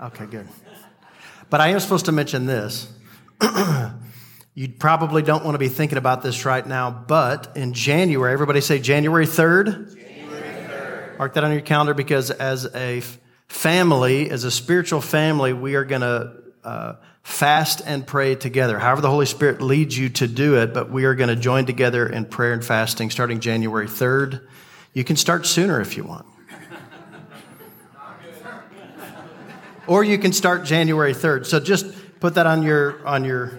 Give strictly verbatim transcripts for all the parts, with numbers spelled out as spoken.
Okay, good. But I am supposed to mention this. You probably don't want to be thinking about this right now, but in January, everybody say January third. January third. Mark that on your calendar, because as a family, as a spiritual family, we are going to uh, fast and pray together. However the Holy Spirit leads you to do it, but we are going to join together in prayer and fasting starting January third. You can start sooner if you want. Or you can start January third. So just put that on your on your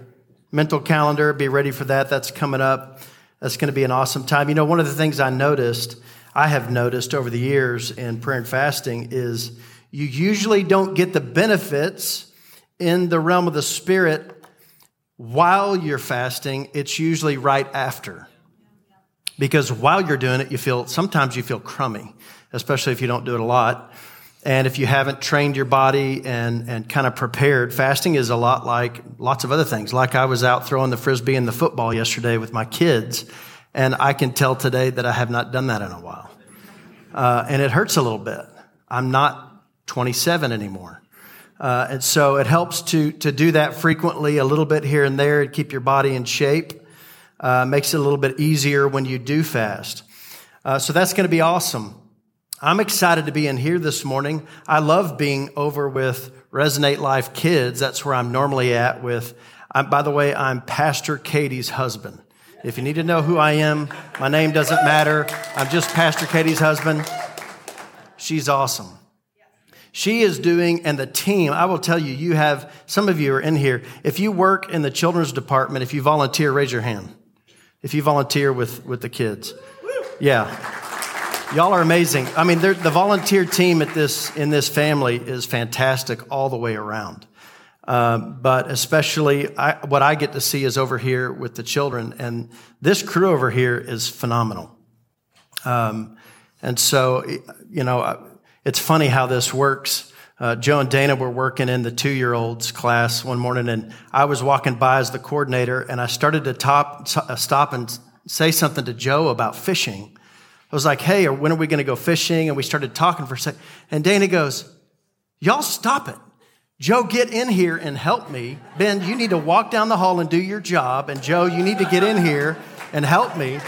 mental calendar. Be ready for that. That's coming up. That's going to be an awesome time. You know, one of the things I noticed, I have noticed over the years in prayer and fasting, is you usually don't get the benefits in the realm of the Spirit while you're fasting. It's usually right after. Because while you're doing it, you feel sometimes you feel crummy, especially if you don't do it a lot. And if you haven't trained your body and, and kind of prepared, fasting is a lot like lots of other things. Like I was out throwing the Frisbee and the football yesterday with my kids, and I can tell today that I have not done that in a while. Uh, and it hurts a little bit. I'm not twenty-seven anymore. Uh, and so it helps to to do that frequently, a little bit here and there, and keep your body in shape. Uh, makes it a little bit easier when you do fast. Uh, so that's going to be awesome. I'm excited to be in here this morning. I love being over with Resonate Life Kids. That's where I'm normally at with, I'm, by the way, I'm Pastor Katie's husband. If you need to know who I am, my name doesn't matter. I'm just Pastor Katie's husband. She's awesome. She is doing, and the team, I will tell you, you have, some of you are in here. If you work in the children's department, if you volunteer, raise your hand. If you volunteer with, with the kids. Yeah. Y'all are amazing. I mean, the volunteer team at this in this family is fantastic all the way around. Um, but especially I, what I get to see is over here with the children. And this crew over here is phenomenal. Um, and so, you know, it's funny how this works. Uh, Joe and Dana were working in the two-year-olds class one morning, and I was walking by as the coordinator, and I started to top, stop and say something to Joe about fishing. I was like, hey, when are we going to go fishing? And we started talking for a second. And Dana goes, y'all stop it. Joe, get in here and help me. Ben, you need to walk down the hall and do your job. And Joe, you need to get in here and help me.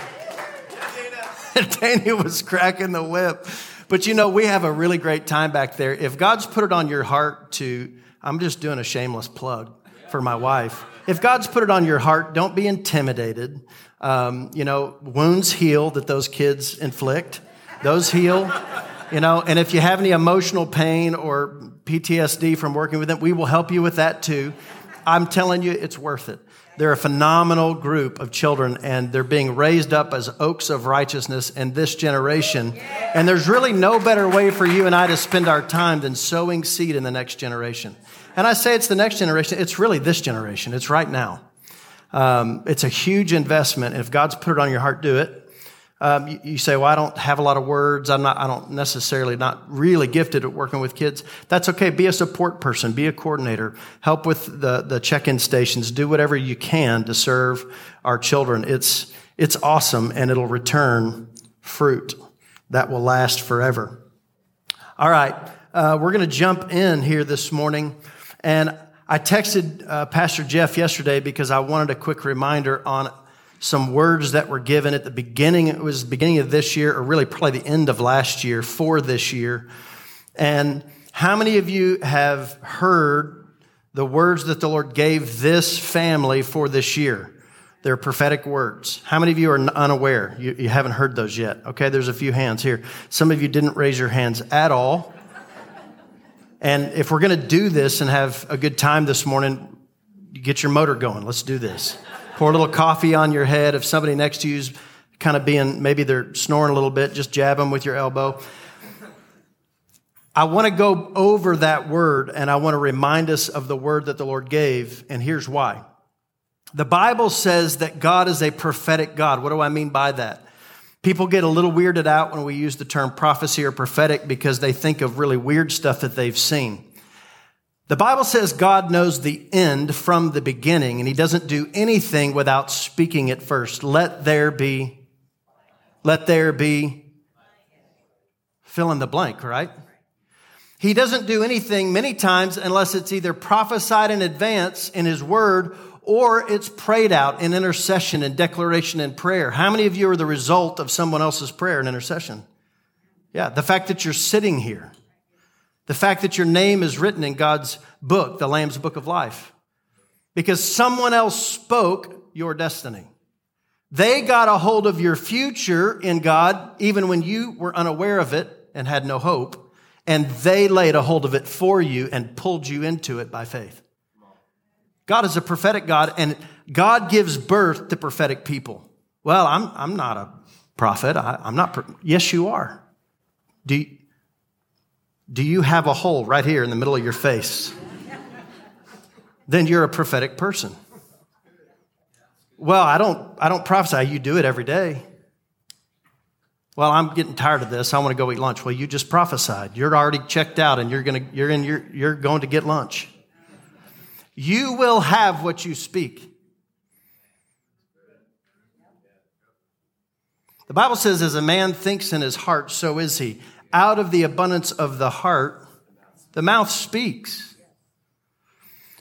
And Dana was cracking the whip. But, you know, we have a really great time back there. If God's put it on your heart to, I'm just doing a shameless plug for my wife. If God's put it on your heart, don't be intimidated. Um, you know, wounds heal that those kids inflict. Those heal, you know. And if you have any emotional pain or P T S D from working with them, we will help you with that too. I'm telling you, it's worth it. They're a phenomenal group of children, and they're being raised up as oaks of righteousness in this generation. And there's really no better way for you and I to spend our time than sowing seed in the next generation. And I say it's the next generation. It's really this generation. It's right now. Um, it's a huge investment. And if God's put it on your heart, do it. Um, you, you say, well, I don't have a lot of words. I'm not, I don't necessarily not really gifted at working with kids. That's okay. Be a support person, be a coordinator, help with the, the check-in stations, do whatever you can to serve our children. It's, it's awesome. And it'll return fruit that will last forever. All right. Uh, we're going to jump in here this morning. And I texted uh, Pastor Jeff yesterday because I wanted a quick reminder on some words that were given at the beginning. It was the beginning of this year, or really probably the end of last year for this year. And how many of you have heard the words that the Lord gave this family for this year? They're prophetic words. How many of you are unaware? You, you haven't heard those yet. Okay, there's a few hands here. Some of you didn't raise your hands at all. And if we're going to do this and have a good time this morning, get your motor going. Let's do this. Pour a little coffee on your head. If somebody next to you's kind of being, maybe they're snoring a little bit, just jab them with your elbow. I want to go over that word, and I want to remind us of the word that the Lord gave, and here's why. The Bible says that God is a prophetic God. What do I mean by that? People get a little weirded out when we use the term prophecy or prophetic because they think of really weird stuff that they've seen. The Bible says God knows the end from the beginning, and he doesn't do anything without speaking it first. Let there be, let there be, fill in the blank, right? He doesn't do anything many times unless it's either prophesied in advance in his word or it's prayed out in intercession and declaration and prayer. How many of you are the result of someone else's prayer and intercession? Yeah, the fact that you're sitting here, the fact that your name is written in God's book, the Lamb's Book of Life, because someone else spoke your destiny. They got a hold of your future in God, even when you were unaware of it and had no hope. And they laid a hold of it for you and pulled you into it by faith. God is a prophetic God, and God gives birth to prophetic people. Well, I'm I'm not a prophet. I, I'm not. Pro- yes, you are. Do you, do you have a hole right here in the middle of your face? Then you're a prophetic person. Well, I don't I don't prophesy. You do it every day. Well, I'm getting tired of this. I want to go eat lunch. Well, you just prophesied. You're already checked out, and you're going to you're in your you're going to get lunch. You will have what you speak. The Bible says, "As a man thinks in his heart, so is he. Out of the abundance of the heart, the mouth speaks."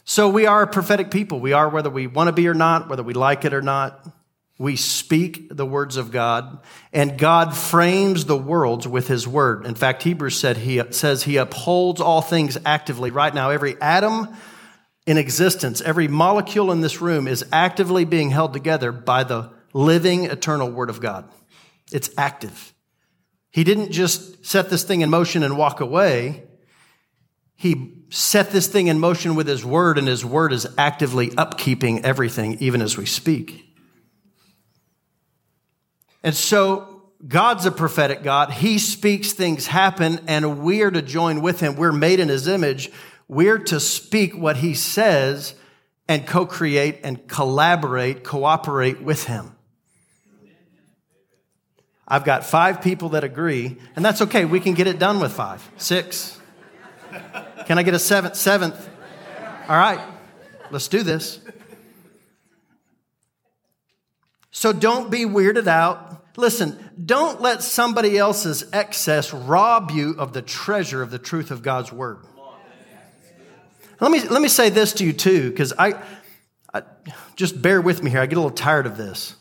So we are a prophetic people. We are, whether we want to be or not, whether we like it or not. We speak the words of God, and God frames the worlds with his word. In fact, Hebrews said he says he upholds all things actively. Right now, every atom in existence, every molecule in this room is actively being held together by the living, eternal word of God. It's active. He didn't just set this thing in motion and walk away. He set this thing in motion with his word, and his word is actively upkeeping everything, even as we speak. And so God's a prophetic God. He speaks, things happen, and we're to join with him. We're made in his image. We're to speak what he says and co-create and collaborate, cooperate with him. I've got five people that agree, and that's okay. We can get it done with five, six. Can I get a seventh? Seventh. All right, let's do this. So don't be weirded out. Listen, don't let somebody else's excess rob you of the treasure of the truth of God's word. Let me let me say this to you too, because I, I just bear with me here. I get a little tired of this.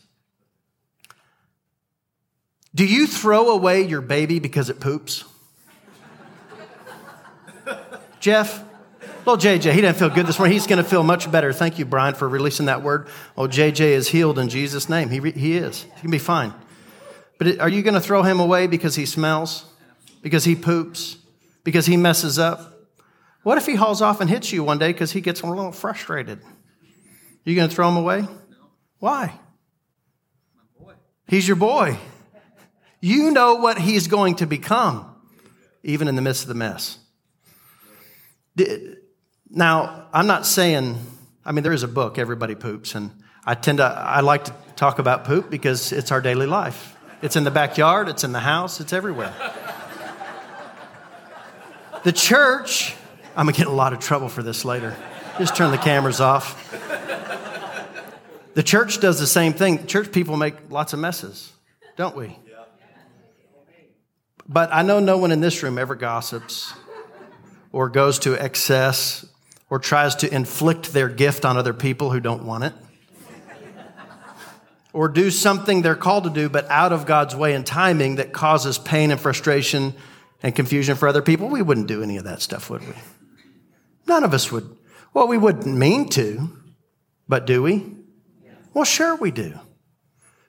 Do you throw away your baby because it poops? Jeff, little J J, he didn't feel good this morning. He's going to feel much better. Thank you, Brian, for releasing that word. Oh, J J is healed in Jesus' name. He he is. He can be fine. But are you going to throw him away because he smells, because he poops, because he messes up? What if he hauls off and hits you one day because he gets a little frustrated? You going to throw him away? No. Why? My boy. He's your boy. You know what he's going to become, even in the midst of the mess. Now, I'm not saying, I mean, there is a book, Everybody Poops, and I tend to, I like to talk about poop because it's our daily life. It's in the backyard, it's in the house, it's everywhere. The church, I'm going to get in a lot of trouble for this later. Just turn the cameras off. The church does the same thing. Church people make lots of messes, don't we? But I know no one in this room ever gossips or goes to excess or tries to inflict their gift on other people who don't want it, or do something they're called to do, but out of God's way and timing that causes pain and frustration and confusion for other people. We wouldn't do any of that stuff, would we? None of us would. Well, we wouldn't mean to, but do we? Well, sure we do.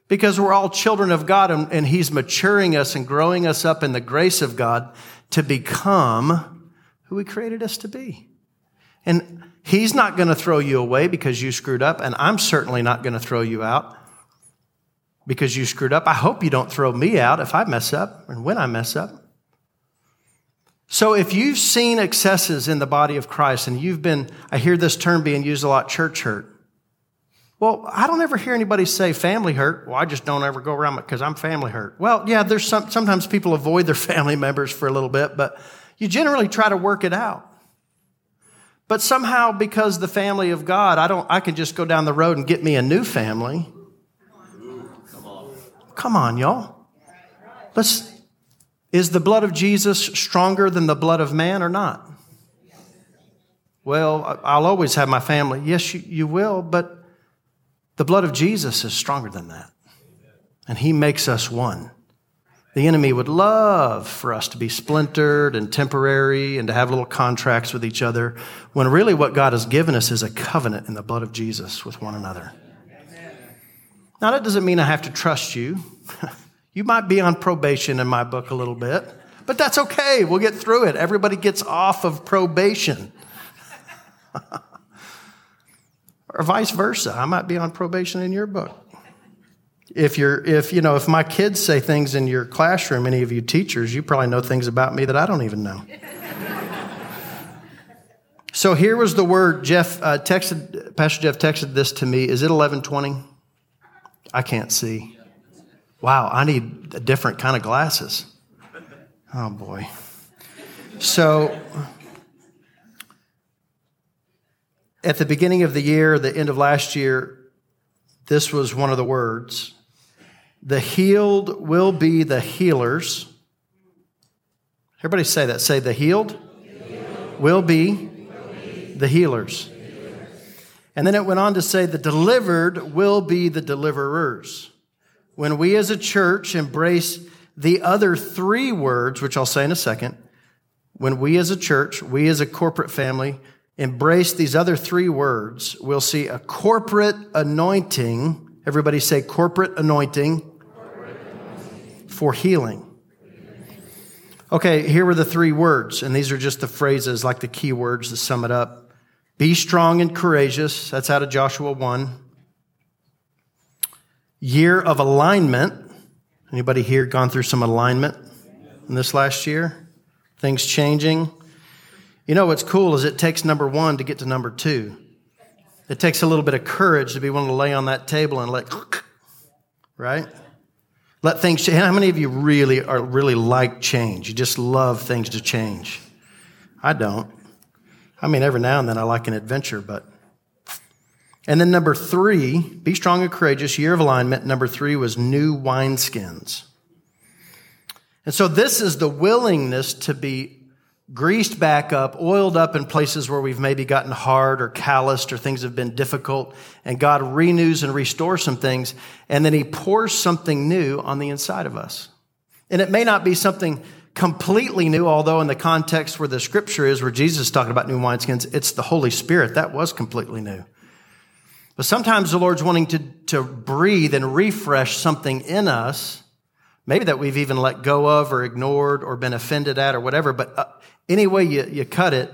Because we're all children of God, and, and he's maturing us and growing us up in the grace of God to become who he created us to be. And he's not going to throw you away because you screwed up, and I'm certainly not going to throw you out because you screwed up. I hope you don't throw me out if I mess up and when I mess up. So if you've seen excesses in the body of Christ and you've been, I hear this term being used a lot, church hurt. Well, I don't ever hear anybody say family hurt. Well, I just don't ever go around because I'm family hurt. Well, yeah, there's some, sometimes people avoid their family members for a little bit, but you generally try to work it out. But somehow because the family of God, I don't, I can just go down the road and get me a new family. Come on, y'all. Let's Is the blood of Jesus stronger than the blood of man or not? Well, I'll always have my family. Yes, you, you will, but the blood of Jesus is stronger than that. And he makes us one. The enemy would love for us to be splintered and temporary and to have little contracts with each other, when really what God has given us is a covenant in the blood of Jesus with one another. Now, that doesn't mean I have to trust you. You might be on probation in my book a little bit, but that's okay. We'll get through it. Everybody gets off of probation. Or vice versa. I might be on probation in your book. If you're, if you know, if my kids say things in your classroom, any of you teachers, you probably know things about me that I don't even know. So here was the word. Jeff uh, texted, Pastor Jeff texted this to me. Is it eleven twenty? I can't see. Wow, I need a different kind of glasses. Oh, boy. So at the beginning of the year, the end of last year, this was one of the words. The healed will be the healers. Everybody say that. Say the healed, healed. Will, be will be the healers. The healers. And then it went on to say the delivered will be the deliverers. When we as a church embrace the other three words, which I'll say in a second, when we as a church, we as a corporate family, embrace these other three words, we'll see a corporate anointing. Everybody say corporate anointing, corporate anointing. For healing. Okay, here were the three words, and these are just the phrases, like the key words to sum it up. Be strong and courageous. That's out of Joshua one. Year of alignment. Anybody here gone through some alignment in this last year? Things changing. You know what's cool is it takes number one to get to number two. It takes a little bit of courage to be willing to lay on that table and let, right? Let things change. How many of you really are really like change? You just love things to change. I don't. I mean, every now and then I like an adventure, but. And then number three, be strong and courageous, year of alignment. Number three was new wineskins. And so this is the willingness to be greased back up, oiled up in places where we've maybe gotten hard or calloused or things have been difficult. And God renews and restores some things. And then he pours something new on the inside of us. And it may not be something completely new, although in the context where the scripture is, where Jesus is talking about new wineskins, it's the Holy Spirit. That was completely new. But sometimes the Lord's wanting to, to breathe and refresh something in us, maybe that we've even let go of or ignored or been offended at or whatever. But uh, any way you, you cut it,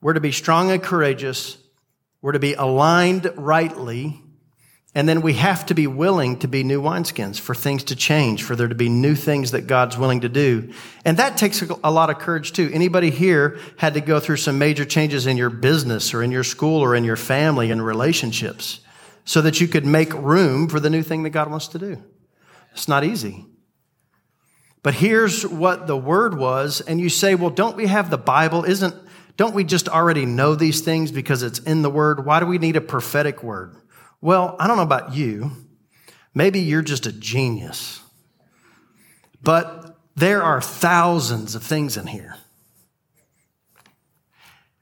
we're to be strong and courageous. We're to be aligned rightly. And then we have to be willing to be new wineskins, for things to change, for there to be new things that God's willing to do. And that takes a lot of courage too. Anybody here had to go through some major changes in your business or in your school or in your family and relationships so that you could make room for the new thing that God wants to do? It's not easy. But here's what the word was. And you say, well, don't we have the Bible? Isn't, don't we just already know these things because it's in the word? Why do we need a prophetic word? Well, I don't know about you. Maybe you're just a genius. But there are thousands of things in here.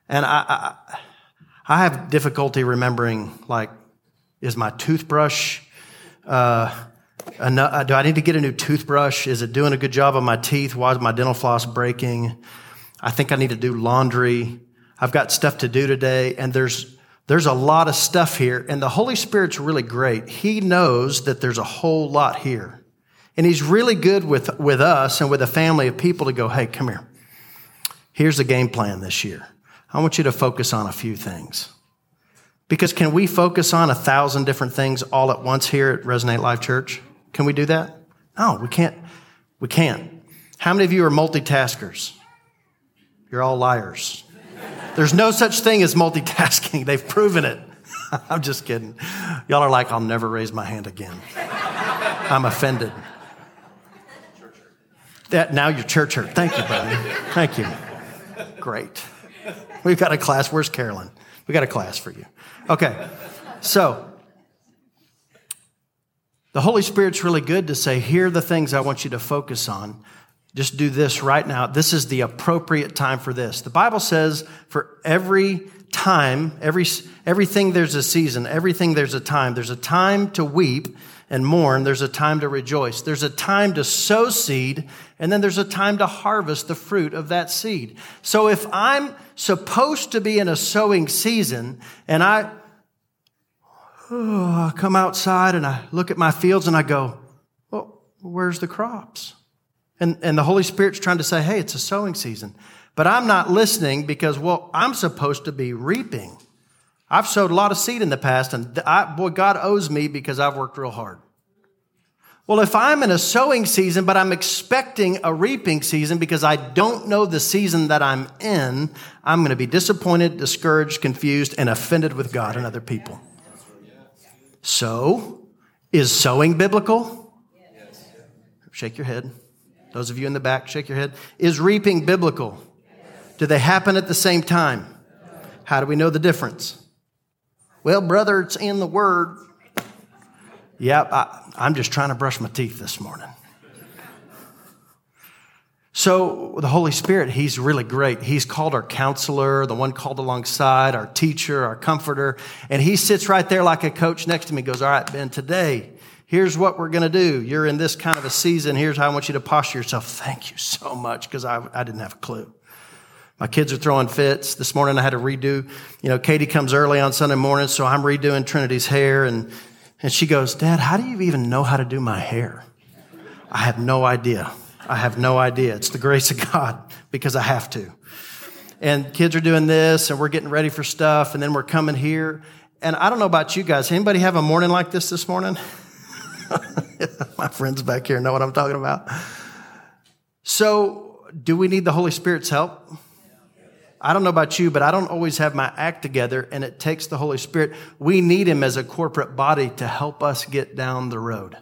And I, I I have difficulty remembering, like, is my toothbrush, uh, enough, do I need to get a new toothbrush? Is it doing a good job on my teeth? Why is my dental floss breaking? I think I need to do laundry. I've got stuff to do today, and there's There's a lot of stuff here, and the Holy Spirit's really great. He knows that there's a whole lot here, and he's really good with, with us and with a family of people to go, hey, come here. Here's the game plan this year. I want you to focus on a few things, because can we focus on a thousand different things all at once here at Resonate Life Church? Can we do that? No, we can't. We can't. How many of you are multitaskers? You're all liars. There's no such thing as multitasking. They've proven it. I'm just kidding. Y'all are like, I'll never raise my hand again. I'm offended. That, now you're church hurt. Thank you, buddy. Thank you. Great. We've got a class. Where's Carolyn? We've got a class for you. Okay. So the Holy Spirit's really good to say, here are the things I want you to focus on. Just do this right now. This is the appropriate time for this. The Bible says for every time, every everything there's a season, everything there's a time. There's a time to weep and mourn. There's a time to rejoice. There's a time to sow seed, and then there's a time to harvest the fruit of that seed. So if I'm supposed to be in a sowing season, and I, oh, I come outside and I look at my fields and I go, well, where's the crops? And, and the Holy Spirit's trying to say, hey, it's a sowing season. But I'm not listening because, well, I'm supposed to be reaping. I've sowed a lot of seed in the past, and I, boy, God owes me because I've worked real hard. Well, if I'm in a sowing season, but I'm expecting a reaping season because I don't know the season that I'm in, I'm going to be disappointed, discouraged, confused, and offended with God and other people. So, is sowing biblical? Yes. Shake your head. Those of you in the back, shake your head. Is reaping biblical? Yes. Do they happen at the same time? Yes. How do we know the difference? Well, brother, it's in the Word. Yeah, I, I'm just trying to brush my teeth this morning. So the Holy Spirit, he's really great. He's called our counselor, the one called alongside, our teacher, our comforter. And he sits right there like a coach next to me and goes, all right, Ben, today, here's what we're going to do. You're in this kind of a season. Here's how I want you to posture yourself. Thank you so much, because I, I didn't have a clue. My kids are throwing fits. This morning I had to redo. You know, Katie comes early on Sunday morning, so I'm redoing Trinity's hair. And, and she goes, Dad, how do you even know how to do my hair? I have no idea. I have no idea. It's the grace of God, because I have to. And kids are doing this, and we're getting ready for stuff, and then we're coming here. And I don't know about you guys. Anybody have a morning like this this morning? My friends back here know what I'm talking about. So, do we need the Holy Spirit's help? I don't know about you, but I don't always have my act together, and it takes the Holy Spirit. We need him as a corporate body to help us get down the road.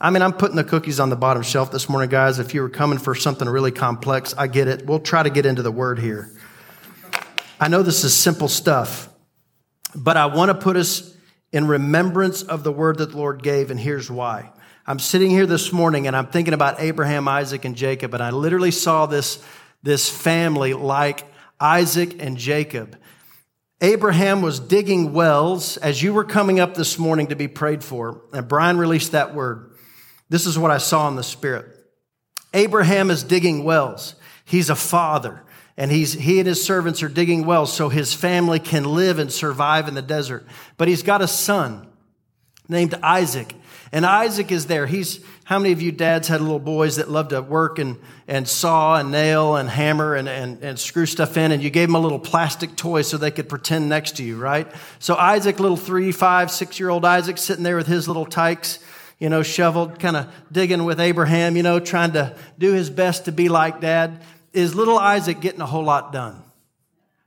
I mean, I'm putting the cookies on the bottom shelf this morning, guys. If you were coming for something really complex, I get it. We'll try to get into the Word here. I know this is simple stuff, but I want to put us in remembrance of the word that the Lord gave, and here's why. I'm sitting here this morning, and I'm thinking about Abraham, Isaac, and Jacob, and I literally saw this, this family like Isaac and Jacob. Abraham was digging wells as you were coming up this morning to be prayed for, and Brian released that word. This is what I saw in the Spirit. Abraham is digging wells. He's a father. And he's he and his servants are digging wells so his family can live and survive in the desert. But he's got a son named Isaac. And Isaac is there. He's how many of you dads had little boys that loved to work and, and saw and nail and hammer and, and, and screw stuff in, and you gave them a little plastic toy so they could pretend next to you, right? So Isaac, little three, five, six-year-old Isaac sitting there with his little tykes, you know, shoveled, kind of digging with Abraham, you know, trying to do his best to be like dad. Is little Isaac getting a whole lot done?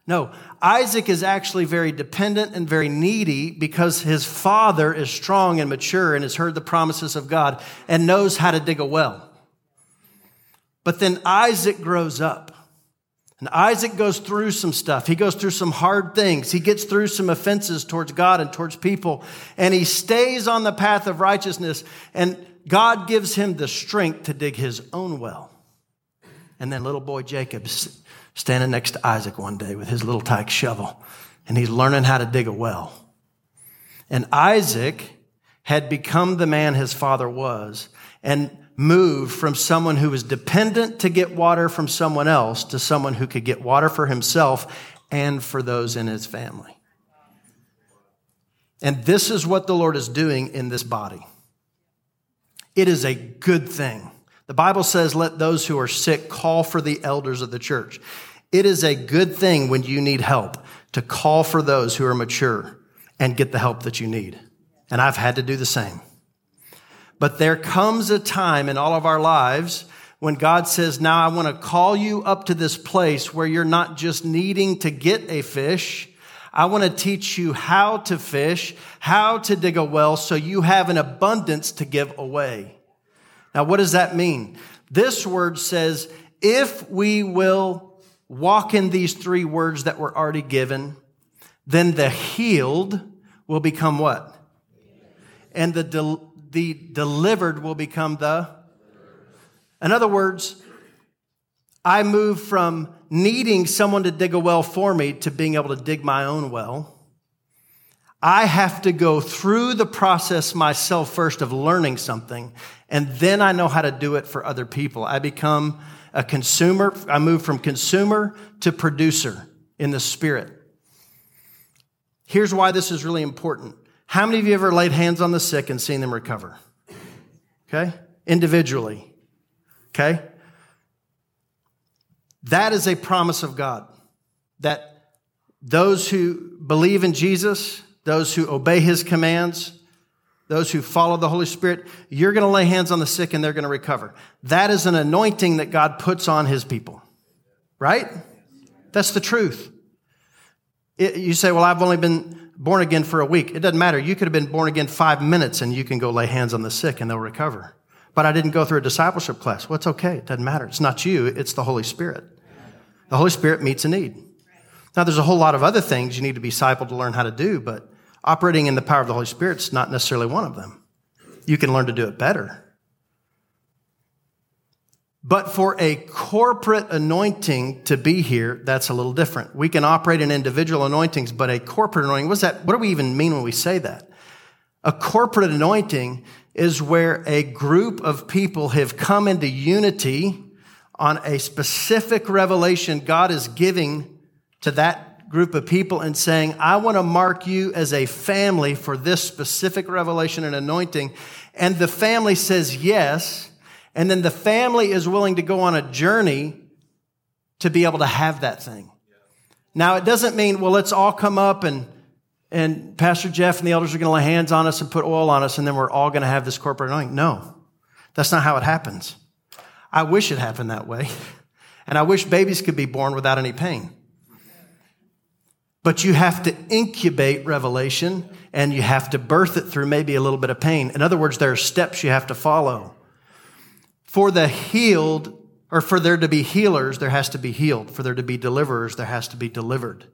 No, Isaac is actually very dependent and very needy because his father is strong and mature and has heard the promises of God and knows how to dig a well. But then Isaac grows up, and Isaac goes through some stuff. He goes through some hard things. He gets through some offenses towards God and towards people, and he stays on the path of righteousness, and God gives him the strength to dig his own well. And then little boy Jacob's standing next to Isaac one day with his little tyke shovel, and he's learning how to dig a well. And Isaac had become the man his father was and moved from someone who was dependent to get water from someone else to someone who could get water for himself and for those in his family. And this is what the Lord is doing in this body. It is a good thing. The Bible says, let those who are sick call for the elders of the church. It is a good thing when you need help to call for those who are mature and get the help that you need. And I've had to do the same. But there comes a time in all of our lives when God says, now I want to call you up to this place where you're not just needing to get a fish. I want to teach you how to fish, how to dig a well, so you have an abundance to give away. Now, what does that mean? This word says, if we will walk in these three words that were already given, then the healed will become what? And the, del- the delivered will become the? In other words, I move from needing someone to dig a well for me to being able to dig my own well. I have to go through the process myself first of learning something, and then I know how to do it for other people. I become a consumer. I move from consumer to producer in the Spirit. Here's why this is really important. How many of you ever laid hands on the sick and seen them recover? Okay? Individually. Okay? That is a promise of God, that those who believe in Jesus, those who obey his commands, those who follow the Holy Spirit, you're going to lay hands on the sick and they're going to recover. That is an anointing that God puts on his people, right? That's the truth. It, you say, well, I've only been born again for a week. It doesn't matter. You could have been born again five minutes and you can go lay hands on the sick and they'll recover. But I didn't go through a discipleship class. Well, it's okay. It doesn't matter. It's not you. It's the Holy Spirit. The Holy Spirit meets a need. Now, there's a whole lot of other things you need to be discipled to learn how to do, but operating in the power of the Holy Spirit is not necessarily one of them. You can learn to do it better. But for a corporate anointing to be here, that's a little different. We can operate in individual anointings, but a corporate anointing, what's that? What do we even mean when we say that? A corporate anointing is where a group of people have come into unity on a specific revelation God is giving to that group of people and saying, I want to mark you as a family for this specific revelation and anointing. And the family says yes. And then the family is willing to go on a journey to be able to have that thing. Now, it doesn't mean, well, let's all come up and And Pastor Jeff and the elders are going to lay hands on us and put oil on us, and then we're all going to have this corporate anointing. No, that's not how it happens. I wish it happened that way. And I wish babies could be born without any pain. But you have to incubate revelation, and you have to birth it through maybe a little bit of pain. In other words, there are steps you have to follow. For the healed, or for there to be healers, there has to be healed. For there to be deliverers, there has to be delivered.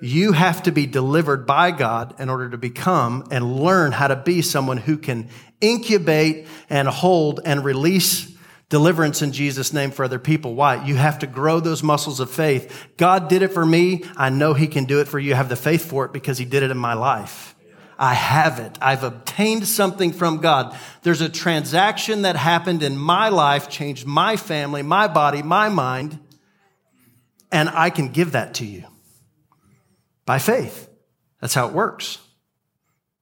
You have to be delivered by God in order to become and learn how to be someone who can incubate and hold and release deliverance in Jesus' name for other people. Why? You have to grow those muscles of faith. God did it for me. I know he can do it for you. I have the faith for it because he did it in my life. I have it. I've obtained something from God. There's a transaction that happened in my life, changed my family, my body, my mind, and I can give that to you. By faith. That's how it works.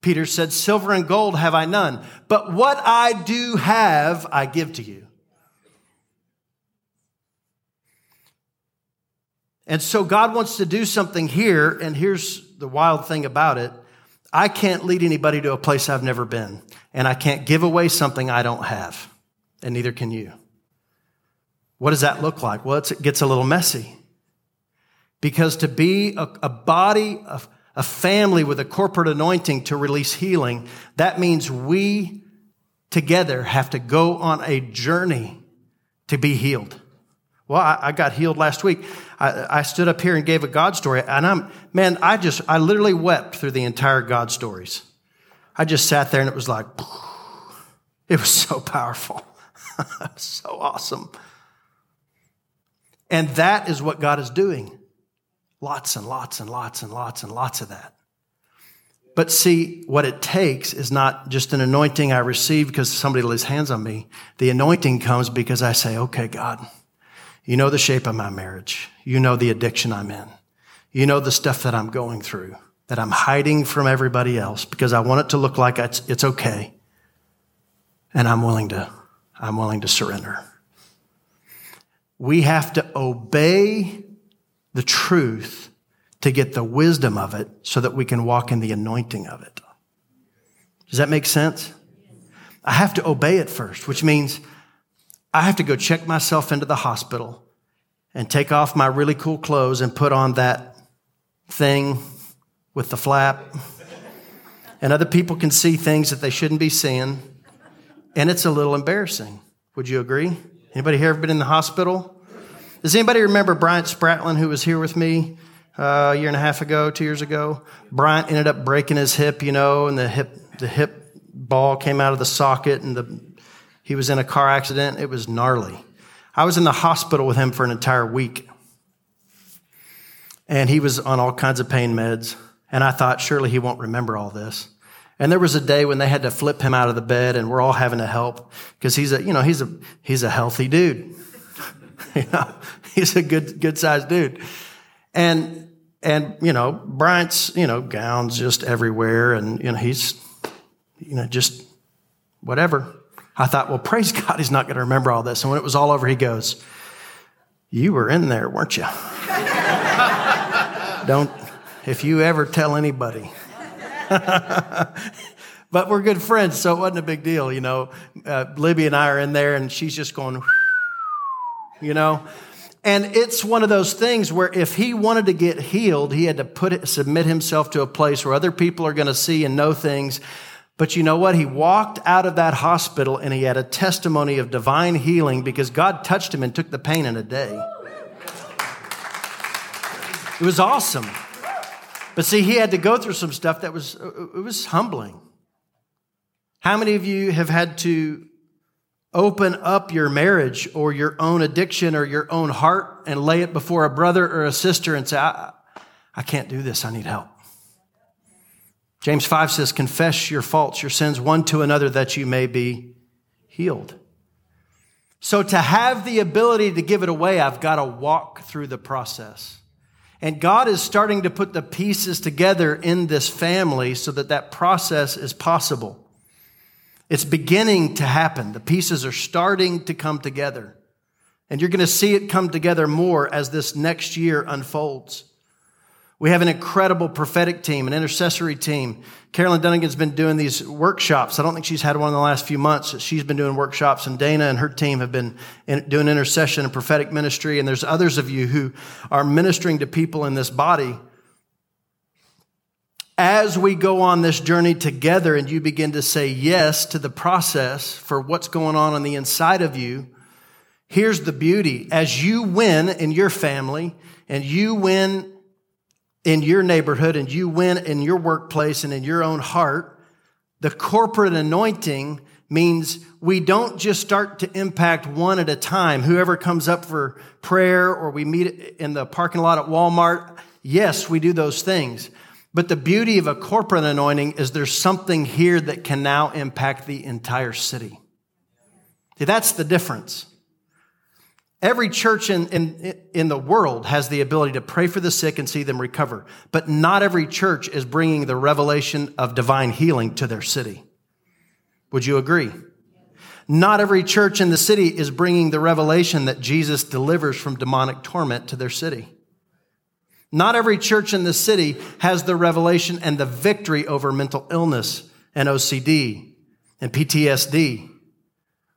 Peter said, silver and gold have I none, but what I do have, I give to you. And so God wants to do something here, and here's the wild thing about it. I can't lead anybody to a place I've never been, and I can't give away something I don't have, and neither can you. What does that look like? Well, it's, it gets a little messy. Because to be a, a body, a, a family with a corporate anointing to release healing, that means we together have to go on a journey to be healed. Well, I, I got healed last week. I, I stood up here and gave a God story. And I'm, man, I just, I literally wept through the entire God stories. I just sat there and it was like, it was so powerful. So awesome. And that is what God is doing. Lots and lots and lots and lots and lots of that. But see, what it takes is not just an anointing I receive because somebody lays hands on me. The anointing comes because I say, okay, God, you know the shape of my marriage. You know the addiction I'm in. You know the stuff that I'm going through, that I'm hiding from everybody else because I want it to look like it's, it's okay. And I'm willing to, I'm willing to surrender. We have to obey the truth to get the wisdom of it so that we can walk in the anointing of it. Does that make sense? I have to obey it first, which means I have to go check myself into the hospital and take off my really cool clothes and put on that thing with the flap. And other people can see things that they shouldn't be seeing. And it's a little embarrassing. Would you agree? Anybody here ever been in the hospital? Does anybody remember Bryant Spratlin, who was here with me uh, a year and a half ago, two years ago? Bryant ended up breaking his hip, you know, and the hip the hip ball came out of the socket, and the He was in a car accident. It was gnarly. I was in the hospital with him for an entire week. And he was on all kinds of pain meds. And I thought, surely he won't remember all this. And there was a day when they had to flip him out of the bed, and we're all having to help because he's a, you know, he's a, he's a healthy dude. You know, he's a good, good sized dude. And, and, you know, Bryant's, you know, gowns just everywhere. And, you know, he's, you know, just whatever. I thought, well, praise God, he's not going to remember all this. And when it was all over, he goes, "You were in there, weren't you? Don't, if you ever tell anybody." But we're good friends, so it wasn't a big deal, you know. Uh, Libby and I are in there, and she's just going, you know. And it's one of those things where if he wanted to get healed, he had to put it, submit himself to a place where other people are going to see and know things. But you know what? He walked out of that hospital, and he had a testimony of divine healing because God touched him and took the pain in a day. It was awesome. But see, he had to go through some stuff that was, it was humbling. How many of you have had to open up your marriage or your own addiction or your own heart and lay it before a brother or a sister and say, I, I can't do this. I need help. James five says, confess your faults, your sins one to another that you may be healed. So to have the ability to give it away, I've got to walk through the process. And God is starting to put the pieces together in this family so that that process is possible. It's beginning to happen. The pieces are starting to come together. And you're going to see it come together more as this next year unfolds. We have an incredible prophetic team, an intercessory team. Carolyn Dunnigan's been doing these workshops. I don't think she's had one in the last few months. She's been doing workshops, and Dana and her team have been doing intercession and prophetic ministry. And there's others of you who are ministering to people in this body. As we go on this journey together and you begin to say yes to the process for what's going on on the inside of you, here's the beauty. As you win in your family and you win in your neighborhood and you win in your workplace and in your own heart, the corporate anointing means we don't just start to impact one at a time. Whoever comes up for prayer or we meet in the parking lot at Walmart, yes, we do those things. But the beauty of a corporate anointing is there's something here that can now impact the entire city. See, that's the difference. Every church in, in, in the world has the ability to pray for the sick and see them recover, but not every church is bringing the revelation of divine healing to their city. Would you agree? Not every church in the city is bringing the revelation that Jesus delivers from demonic torment to their city. Not every church in the city has the revelation and the victory over mental illness and O C D and P T S D.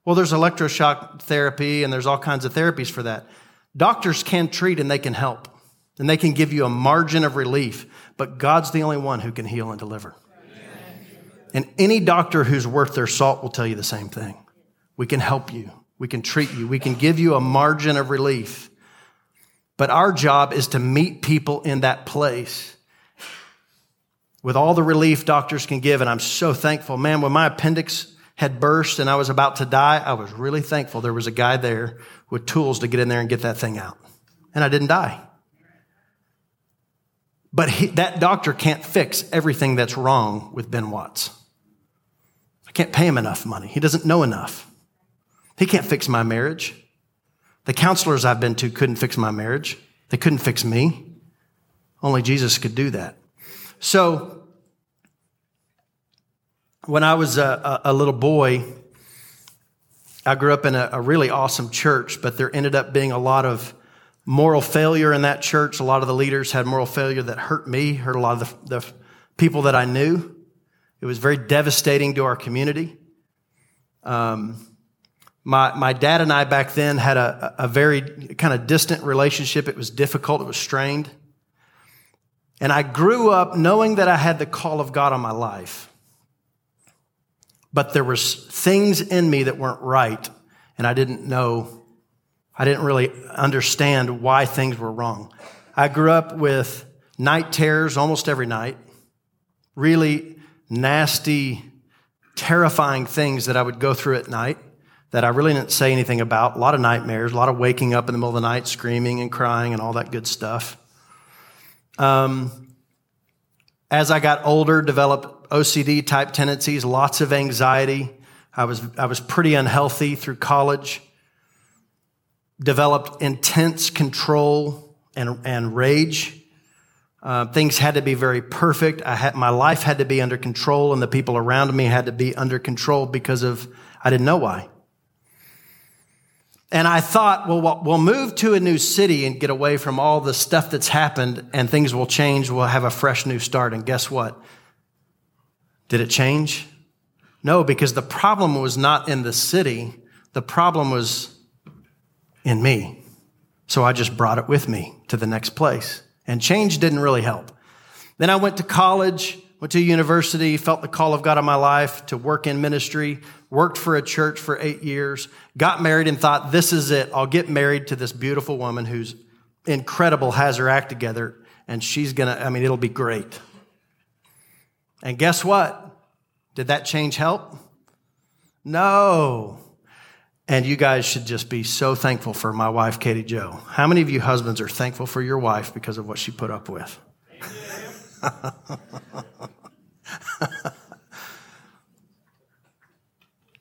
Well, there's electroshock therapy, and there's all kinds of therapies for that. Doctors can treat, and they can help, and they can give you a margin of relief, but God's the only one who can heal and deliver. Amen. And any doctor who's worth their salt will tell you the same thing. We can help you. We can treat you. We can give you a margin of relief, but our job is to meet people in that place with all the relief doctors can give, and I'm so thankful. Man, when my appendix had burst and I was about to die, I was really thankful there was a guy there with tools to get in there and get that thing out. And I didn't die. But he, that doctor can't fix everything that's wrong with Ben Watts. I can't pay him enough money. He doesn't know enough. He can't fix my marriage. The counselors I've been to couldn't fix my marriage. They couldn't fix me. Only Jesus could do that. So when I was a, a little boy, I grew up in a, a really awesome church, but there ended up being a lot of moral failure in that church. A lot of the leaders had moral failure that hurt me, hurt a lot of the, the people that I knew. It was very devastating to our community. Um, my my dad and I back then had a, a very kind of distant relationship. It was difficult. It was strained. And I grew up knowing that I had the call of God on my life. But there was things in me that weren't right, and I didn't know, I didn't really understand why things were wrong. I grew up with night terrors almost every night, really nasty, terrifying things that I would go through at night. that I really didn't say anything about. A lot of nightmares, a lot of waking up in the middle of the night, screaming and crying and all that good stuff. Um, as I got older, developed O C D-type tendencies, lots of anxiety. I was I was pretty unhealthy through college. Developed intense control and and rage. Uh, things had to be very perfect. I had my life had to be under control, and the people around me had to be under control because of I didn't know why. And I thought, well, we'll move to a new city and get away from all the stuff that's happened, and things will change. We'll have a fresh new start. And guess what? Did it change? No, because the problem was not in the city. The problem was in me. So I just brought it with me to the next place. And change didn't really help. Then I went to college, went to university, felt the call of God on my life to work in ministry, worked for a church for eight years, got married and thought, this is it. I'll get married to this beautiful woman who's incredible, has her act together, and she's going to, I mean, it'll be great. And guess what? Did that change help? No. And you guys should just be so thankful for my wife, Katie Jo. How many of you husbands are thankful for your wife because of what she put up with?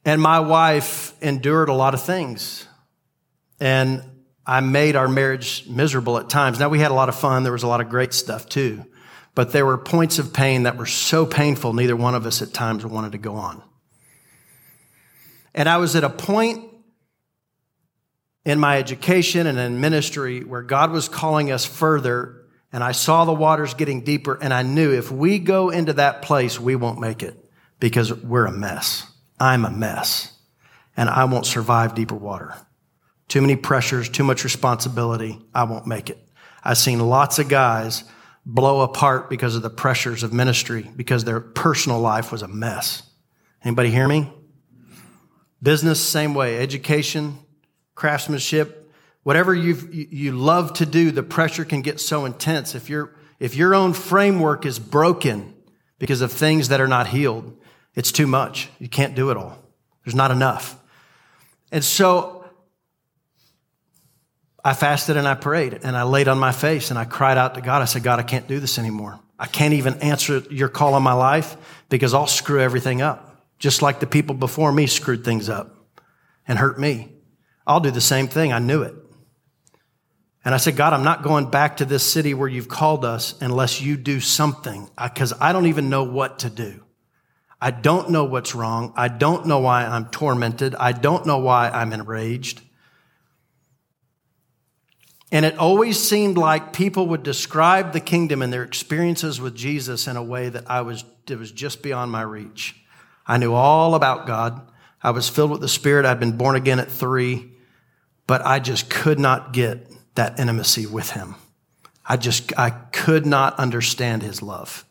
And my wife endured a lot of things. And I made our marriage miserable at times. Now, we had a lot of fun. There was a lot of great stuff, too. But there were points of pain that were so painful, neither one of us at times wanted to go on. And I was at a point in my education and in ministry where God was calling us further, and I saw the waters getting deeper, and I knew if we go into that place, we won't make it because we're a mess. I'm a mess, and I won't survive deeper water. Too many pressures, too much responsibility. I won't make it. I've seen lots of guys blow apart because of the pressures of ministry, because their personal life was a mess. Anybody hear me? Business, same way. Education, craftsmanship, whatever you've, you you love to do, the pressure can get so intense. If you're, if your own framework is broken because of things that are not healed, it's too much. You can't do it all. There's not enough. And so I fasted and I prayed and I laid on my face and I cried out to God. I said, God, I can't do this anymore. I can't even answer your call on my life because I'll screw everything up. Just like the people before me screwed things up and hurt me. I'll do the same thing. I knew it. And I said, God, I'm not going back to this city where you've called us unless you do something, because I, I don't even know what to do. I don't know what's wrong. I don't know why I'm tormented. I don't know why I'm enraged. And it always seemed like people would describe the kingdom and their experiences with Jesus in a way that I was, it was just beyond my reach. I knew all about God. I was filled with the Spirit. I'd been born again at three, but I just could not get that intimacy with him. I just, I could not understand his love.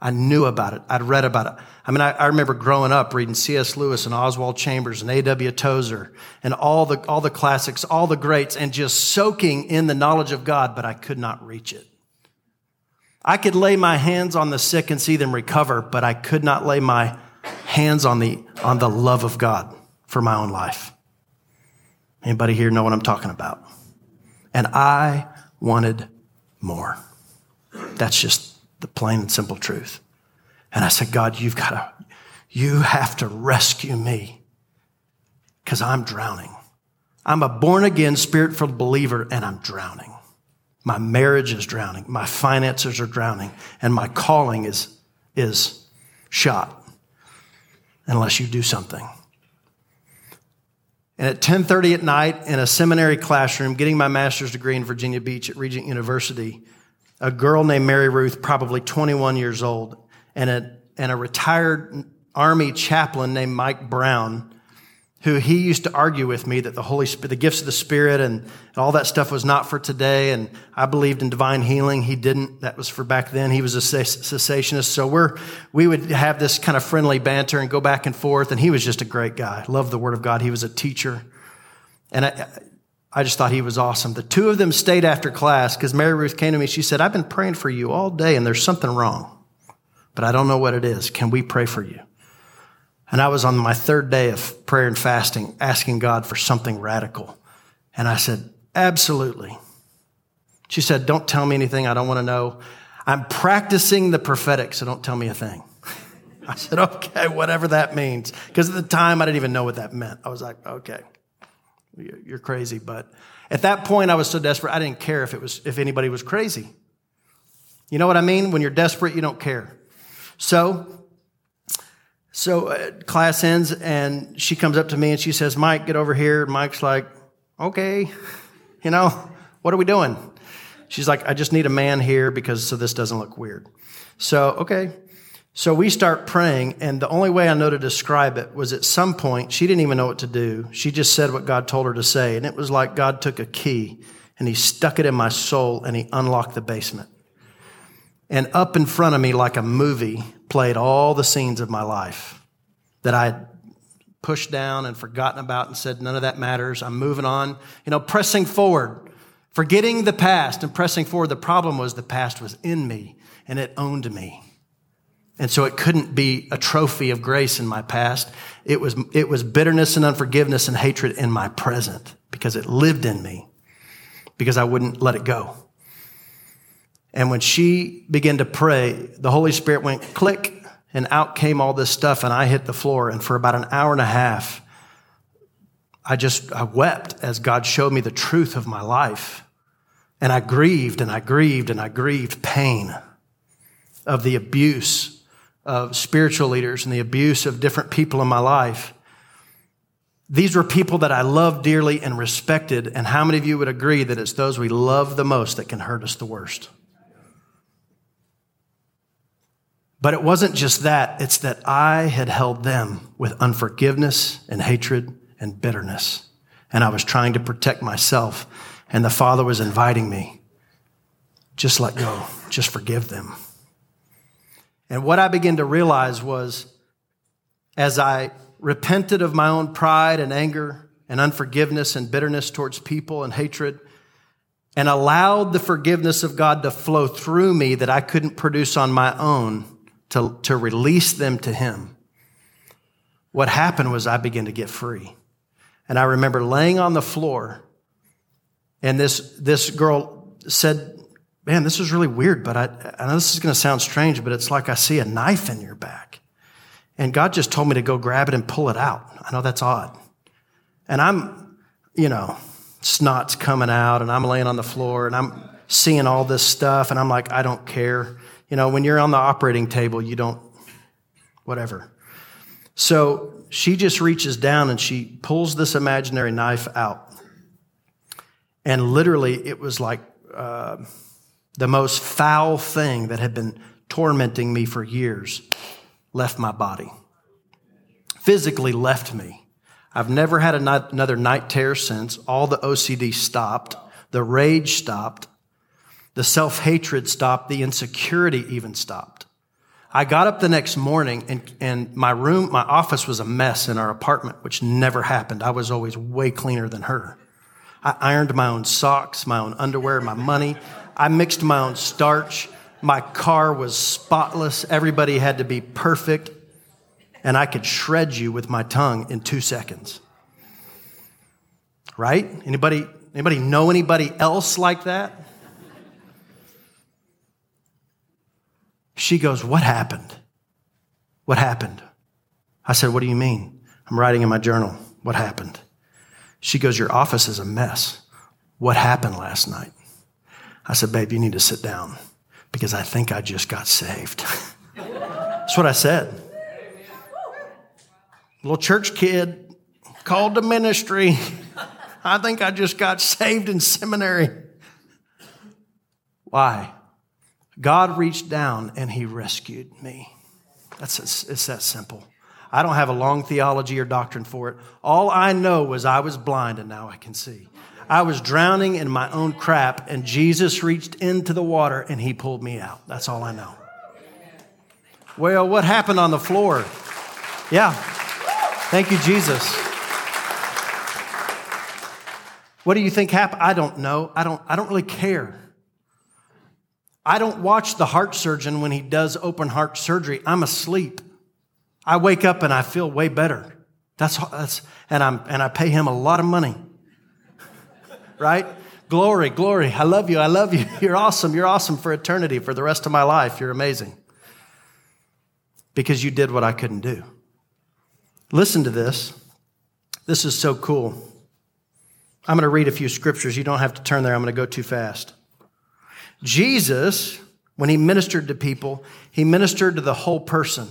I knew about it. I'd read about it. I mean, I, I remember growing up reading C S Lewis and Oswald Chambers and A W Tozer and all the all the classics, all the greats, and just soaking in the knowledge of God, but I could not reach it. I could lay my hands on the sick and see them recover, but I could not lay my hands on the on the love of God for my own life. Anybody here know what I'm talking about? And I wanted more. That's just the plain and simple truth. And I said, God, you've got to, you have to rescue me because I'm drowning. I'm a born-again, spirit-filled believer, and I'm drowning. My marriage is drowning. My finances are drowning. And my calling is, is shot unless you do something. And at ten thirty at night in a seminary classroom, getting my master's degree in Virginia Beach at Regent University, a girl named Mary Ruth, probably twenty-one years old, and a, and a retired Army chaplain named Mike Brown, who he used to argue with me that the Holy Spirit, the gifts of the Spirit and, and all that stuff was not for today, and I believed in divine healing. He didn't. That was for back then. He was a cessationist. So we're, we would have this kind of friendly banter and go back and forth, and he was just a great guy. Loved the Word of God. He was a teacher. And I... I just thought he was awesome. The two of them stayed after class because Mary Ruth came to me. She said, I've been praying for you all day, and there's something wrong, but I don't know what it is. Can we pray for you? And I was on my third day of prayer and fasting asking God for something radical. And I said, absolutely. She said, don't tell me anything. I don't want to know. I'm practicing the prophetic, so don't tell me a thing. I said, okay, whatever that means. Because at the time, I didn't even know what that meant. I was like, okay, you're crazy. But at that point, I was so desperate, I didn't care if it was if anybody was crazy. You know what I mean? When you're desperate, you don't care. So, so uh, class ends, and she comes up to me, and she says, Mike, get over here. And Mike's like, okay, you know, what are we doing? She's like, I just need a man here because so this doesn't look weird. So, okay. So we start praying, and the only way I know to describe it was at some point, she didn't even know what to do. She just said what God told her to say, and it was like God took a key, and he stuck it in my soul, and he unlocked the basement. And up in front of me, like a movie, played all the scenes of my life that I had pushed down and forgotten about and said, none of that matters. I'm moving on, you know, pressing forward, forgetting the past and pressing forward. The problem was the past was in me, and it owned me. And so it couldn't be a trophy of grace in my past. It was it was bitterness and unforgiveness and hatred in my present because it lived in me, because I wouldn't let it go. And when she began to pray, the Holy Spirit went click, and out came all this stuff, and I hit the floor. And for about an hour and a half, I just I wept as God showed me the truth of my life. And I grieved and I grieved and I grieved pain of the abuse of spiritual leaders and the abuse of different people in my life. These were people that I loved dearly and respected, and how many of you would agree that it's those we love the most that can hurt us the worst? But it wasn't just that. It's that I had held them with unforgiveness and hatred and bitterness, and I was trying to protect myself, and the Father was inviting me, just let go, just forgive them. And what I began to realize was, as I repented of my own pride and anger and unforgiveness and bitterness towards people and hatred, and allowed the forgiveness of God to flow through me that I couldn't produce on my own to, to release them to Him, what happened was I began to get free. And I remember laying on the floor, and this, this girl said, man, this is really weird, but I, I know this is going to sound strange, but it's like I see a knife in your back. And God just told me to go grab it and pull it out. I know that's odd. And I'm, you know, snot's coming out, and I'm laying on the floor, and I'm seeing all this stuff, and I'm like, I don't care. You know, when you're on the operating table, you don't, whatever. So she just reaches down, and she pulls this imaginary knife out. And literally, it was like... Uh, the most foul thing that had been tormenting me for years left my body, physically left me. I've never had another night terror since. All the O C D stopped. The rage stopped. The self-hatred stopped. The insecurity even stopped. I got up the next morning, and, and my room, my office was a mess in our apartment, which never happened. I was always way cleaner than her. I ironed my own socks, my own underwear, my money. I mixed my own starch. My car was spotless. Everybody had to be perfect. And I could shred you with my tongue in two seconds. Right? Anybody, anybody know anybody else like that? She goes, what happened? What happened? I said, what do you mean? I'm writing in my journal. What happened? She goes, your office is a mess. What happened last night? I said, babe, you need to sit down because I think I just got saved. That's what I said. Little church kid called to ministry. I think I just got saved in seminary. Why? God reached down and he rescued me. That's it's that simple. I don't have a long theology or doctrine for it. All I know was I was blind and now I can see. I was drowning in my own crap, and Jesus reached into the water, and he pulled me out. That's all I know. Well, what happened on the floor? Yeah. Thank you, Jesus. What do you think happened? I don't know. I don't, I don't really care. I don't watch the heart surgeon when he does open heart surgery. I'm asleep. I wake up and I feel way better. That's, that's and I'm and I pay him a lot of money. Right? Glory, glory. I love you. I love you. You're awesome. You're awesome for eternity, for the rest of my life. You're amazing. Because you did what I couldn't do. Listen to this. This is so cool. I'm going to read a few scriptures. You don't have to turn there. I'm going to go too fast. Jesus, when he ministered to people, he ministered to the whole person.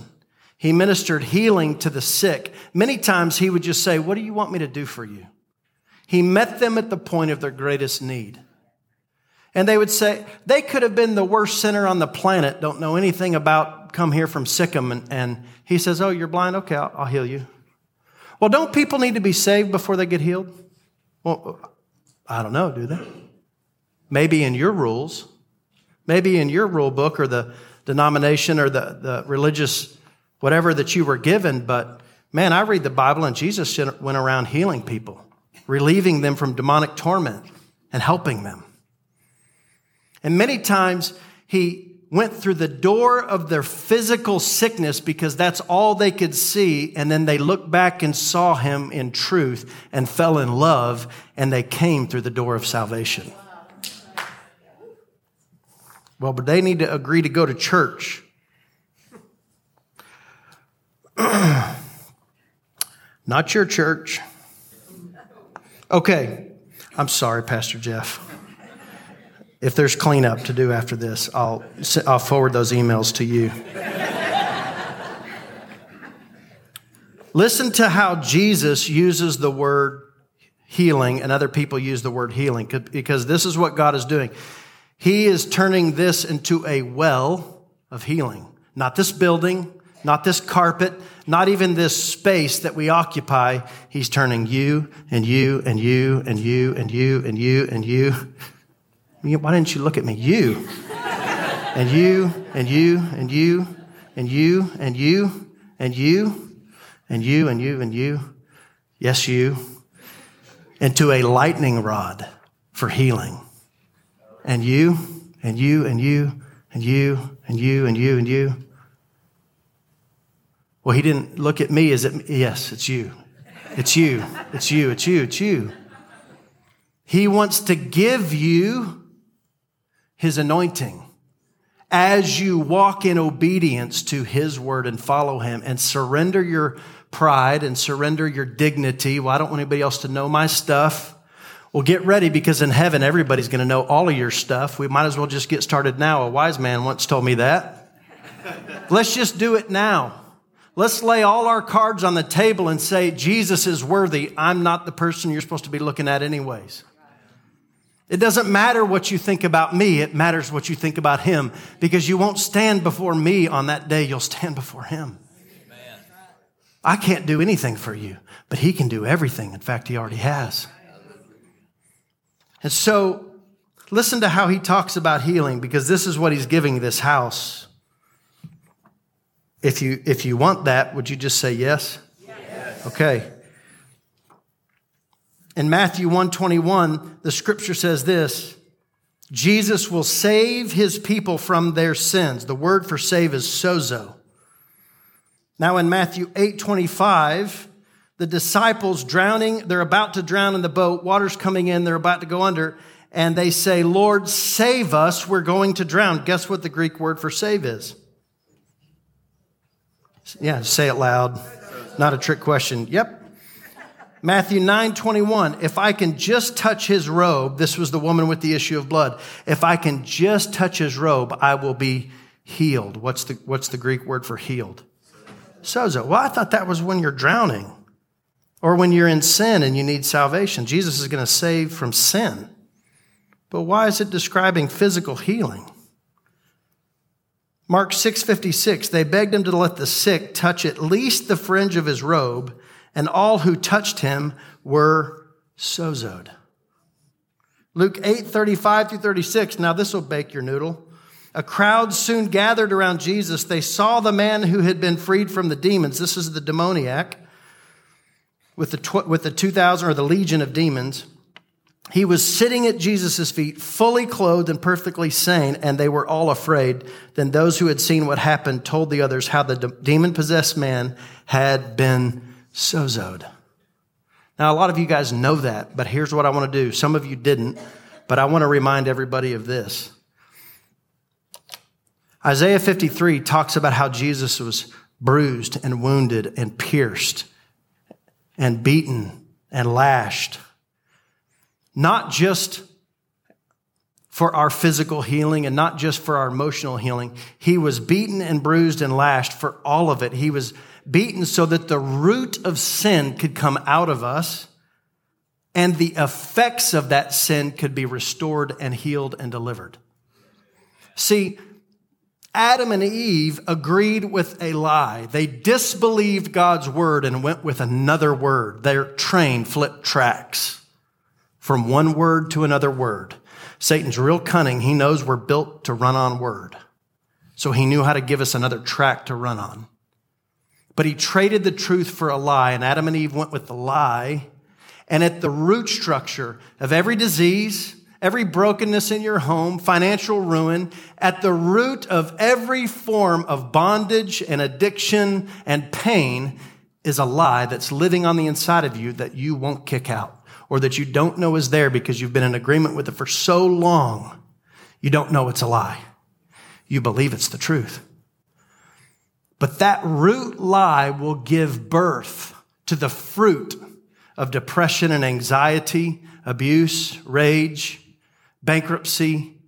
He ministered healing to the sick. Many times he would just say, "What do you want me to do for you?" He met them at the point of their greatest need. And they would say, they could have been the worst sinner on the planet, don't know anything about, come here from Sikkim, and, and he says, "Oh, you're blind? Okay, I'll, I'll heal you." Well, don't people need to be saved before they get healed? Well, I don't know, do they? Maybe in your rules, maybe in your rule book or the denomination or the, the religious whatever that you were given, but man, I read the Bible and Jesus went around healing people, relieving them from demonic torment and helping them. And many times he went through the door of their physical sickness because that's all they could see. And then they looked back and saw him in truth and fell in love. And they came through the door of salvation. Well, but they need to agree to go to church. Not your church. Okay, I'm sorry, Pastor Jeff. If there's cleanup to do after this, I'll I'll forward those emails to you. Listen to how Jesus uses the word healing, and other people use the word healing, because this is what God is doing. He is turning this into a well of healing. Not this building, not this carpet, not even this space that we occupy. He's turning you and you and you and you and you and you and you. Why didn't you look at me? You and you and you and you and you and you and you and you and you and you. Yes, you. Into a lightning rod for healing. And you and you and you and you and you and you and you. Well, he didn't look at me. Is it me? Yes, it's you. It's you. It's you. It's you. It's you. He wants to give you his anointing as you walk in obedience to his word and follow him and surrender your pride and surrender your dignity. Well, I don't want anybody else to know my stuff. Well, get ready, because in heaven, everybody's going to know all of your stuff. We might as well just get started now. A wise man once told me that. Let's just do it now. Let's lay all our cards on the table and say, Jesus is worthy. I'm not the person you're supposed to be looking at anyways. It doesn't matter what you think about me. It matters what you think about him, because you won't stand before me on that day. You'll stand before him. Amen. I can't do anything for you, but he can do everything. In fact, he already has. And so listen to how he talks about healing, because this is what he's giving this house. If you if you want that, would you just say yes? Yes. Okay. In Matthew one twenty-one, the scripture says this: Jesus will save his people from their sins. The word for save is sozo. Now in Matthew eight twenty-five, the disciples drowning, they're about to drown in the boat, water's coming in, they're about to go under, and they say, "Lord, save us, we're going to drown." Guess what the Greek word for save is? Yeah, say it loud. Not a trick question. Yep. Matthew nine twenty-one. If I can just touch his robe, this was the woman with the issue of blood. If I can just touch his robe, I will be healed. What's the what's the Greek word for healed? Sozo. Well, I thought that was when you're drowning or when you're in sin and you need salvation. Jesus is going to save from sin. But why is it describing physical healing? Mark six fifty six. They begged him to let the sick touch at least the fringe of his robe, and all who touched him were sozoed. Luke eight thirty five through thirty six. Now this will bake your noodle. A crowd soon gathered around Jesus. They saw the man who had been freed from the demons. This is the demoniac with the tw- with the two thousand or the legion of demons. He was sitting at Jesus' feet, fully clothed and perfectly sane, and they were all afraid. Then those who had seen what happened told the others how the de- demon-possessed man had been sozoed. Now, a lot of you guys know that, but here's what I want to do. Some of you didn't, but I want to remind everybody of this. Isaiah fifty-three talks about how Jesus was bruised and wounded and pierced and beaten and lashed. Not just for our physical healing and not just for our emotional healing. He was beaten and bruised and lashed for all of it. He was beaten so that the root of sin could come out of us and the effects of that sin could be restored and healed and delivered. See, Adam and Eve agreed with a lie. They disbelieved God's word and went with another word. Their train flipped tracks. From one word to another word. Satan's real cunning. He knows we're built to run on word. So he knew how to give us another track to run on. But he traded the truth for a lie, and Adam and Eve went with the lie. And at the root structure of every disease, every brokenness in your home, financial ruin, at the root of every form of bondage and addiction and pain is a lie that's living on the inside of you that you won't kick out. Or that you don't know is there because you've been in agreement with it for so long, you don't know it's a lie. You believe it's the truth. But that root lie will give birth to the fruit of depression and anxiety, abuse, rage, bankruptcy,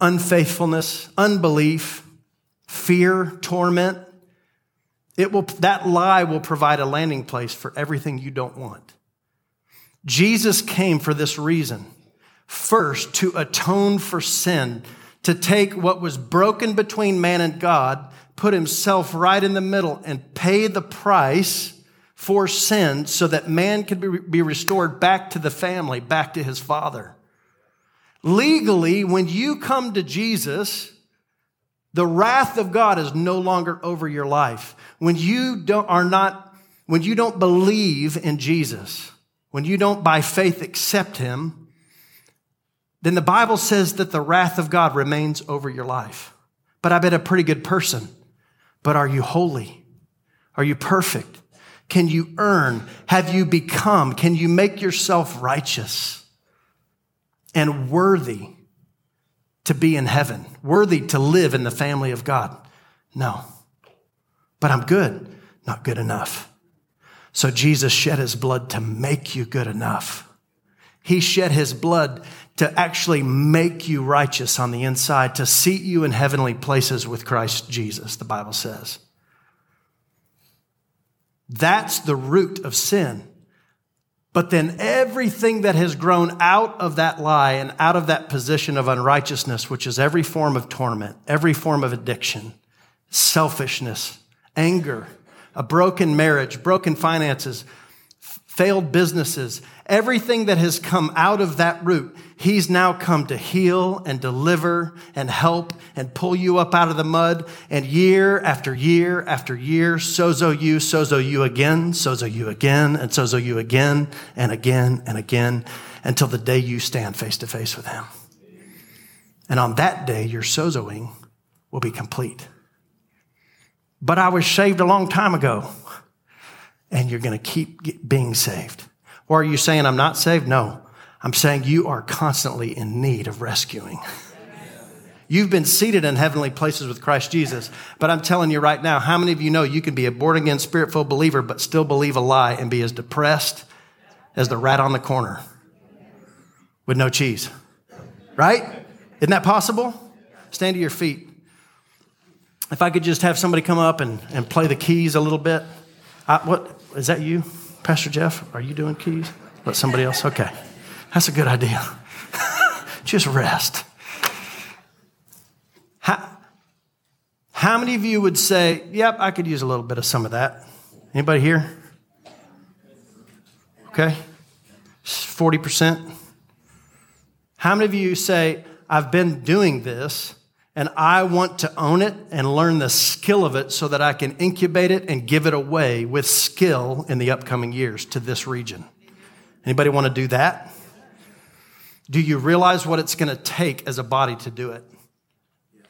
unfaithfulness, unbelief, fear, torment. It will, that lie will provide a landing place for everything you don't want. Jesus came for this reason. First, to atone for sin, to take what was broken between man and God, put himself right in the middle and pay the price for sin so that man could be restored back to the family, back to his Father. Legally, when you come to Jesus, the wrath of God is no longer over your life. When you don't, are not, when you don't believe in Jesus, when you don't by faith accept him, then the Bible says that the wrath of God remains over your life. But I've been a pretty good person. But are you holy? Are you perfect? Can you earn? Have you become? Can you make yourself righteous and worthy to be in heaven? Worthy to live in the family of God? No. But I'm good. Not good enough. So Jesus shed his blood to make you good enough. He shed his blood to actually make you righteous on the inside, to seat you in heavenly places with Christ Jesus, the Bible says. That's the root of sin. But then everything that has grown out of that lie and out of that position of unrighteousness, which is every form of torment, every form of addiction, selfishness, anger, a broken marriage, broken finances, f- failed businesses, everything that has come out of that root, he's now come to heal and deliver and help and pull you up out of the mud. And year after year after year, sozo you, sozo you again, sozo you again, and sozo you again and again and again until the day you stand face to face with him. And on that day, your sozoing will be complete. But I was saved a long time ago, and you're going to keep being saved. Or are you saying I'm not saved? No, I'm saying you are constantly in need of rescuing. You've been seated in heavenly places with Christ Jesus, but I'm telling you right now, how many of you know you can be a born-again, spirit-filled believer, but still believe a lie and be as depressed as the rat on the corner with no cheese, right? Isn't that possible? Stand to your feet. If I could just have somebody come up and, and play the keys a little bit. I, what, is that you, Pastor Jeff? Are you doing keys? Let somebody else? Okay. That's a good idea. Just rest. How, how many of you would say, yep, I could use a little bit of some of that? Anybody here? Okay. forty percent. How many of you say, I've been doing this, and I want to own it and learn the skill of it so that I can incubate it and give it away with skill in the upcoming years to this region? Anybody want to do that? Do you realize what it's going to take as a body to do it? Yes.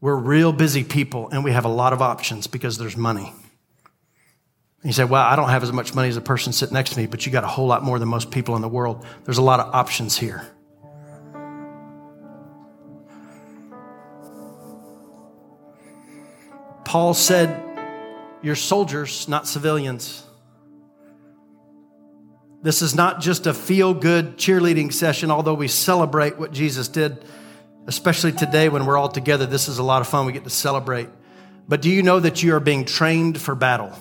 We're real busy people, and we have a lot of options because there's money. And you say, well, I don't have as much money as the person sitting next to me, but you got a whole lot more than most people in the world. There's a lot of options here. Paul said, you're soldiers, not civilians. This is not just a feel-good cheerleading session, although we celebrate what Jesus did, especially today when we're all together. This is a lot of fun. We get to celebrate. But do you know that you are being trained for battle?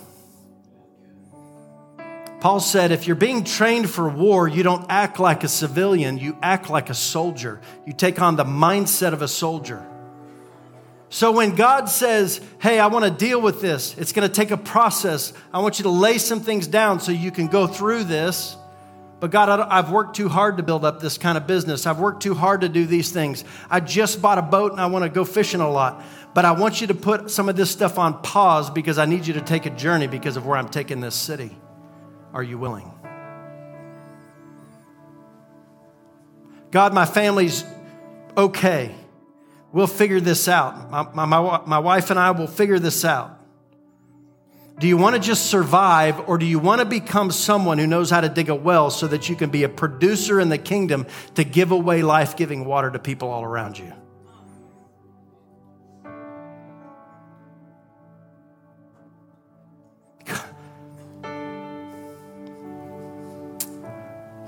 Paul said, if you're being trained for war, you don't act like a civilian. You act like a soldier. You take on the mindset of a soldier. So when God says, hey, I want to deal with this, it's going to take a process. I want you to lay some things down so you can go through this. But God, I've worked too hard to build up this kind of business. I've worked too hard to do these things. I just bought a boat and I want to go fishing a lot. But I want you to put some of this stuff on pause because I need you to take a journey because of where I'm taking this city. Are you willing? God, my family's okay. We'll figure this out. My, my, my wife and I will figure this out. Do you want to just survive, or do you want to become someone who knows how to dig a well so that you can be a producer in the kingdom to give away life-giving water to people all around you?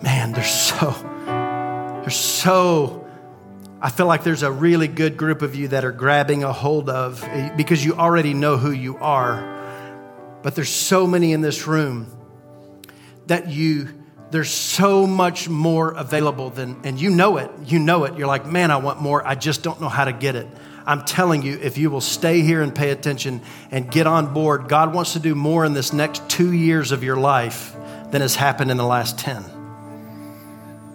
Man, there's so, there's so... I feel like there's a really good group of you that are grabbing a hold of because you already know who you are. But there's so many in this room that you, there's so much more available than, and you know it, you know it. You're like, man, I want more. I just don't know how to get it. I'm telling you, if you will stay here and pay attention and get on board, God wants to do more in this next two years of your life than has happened in the last ten.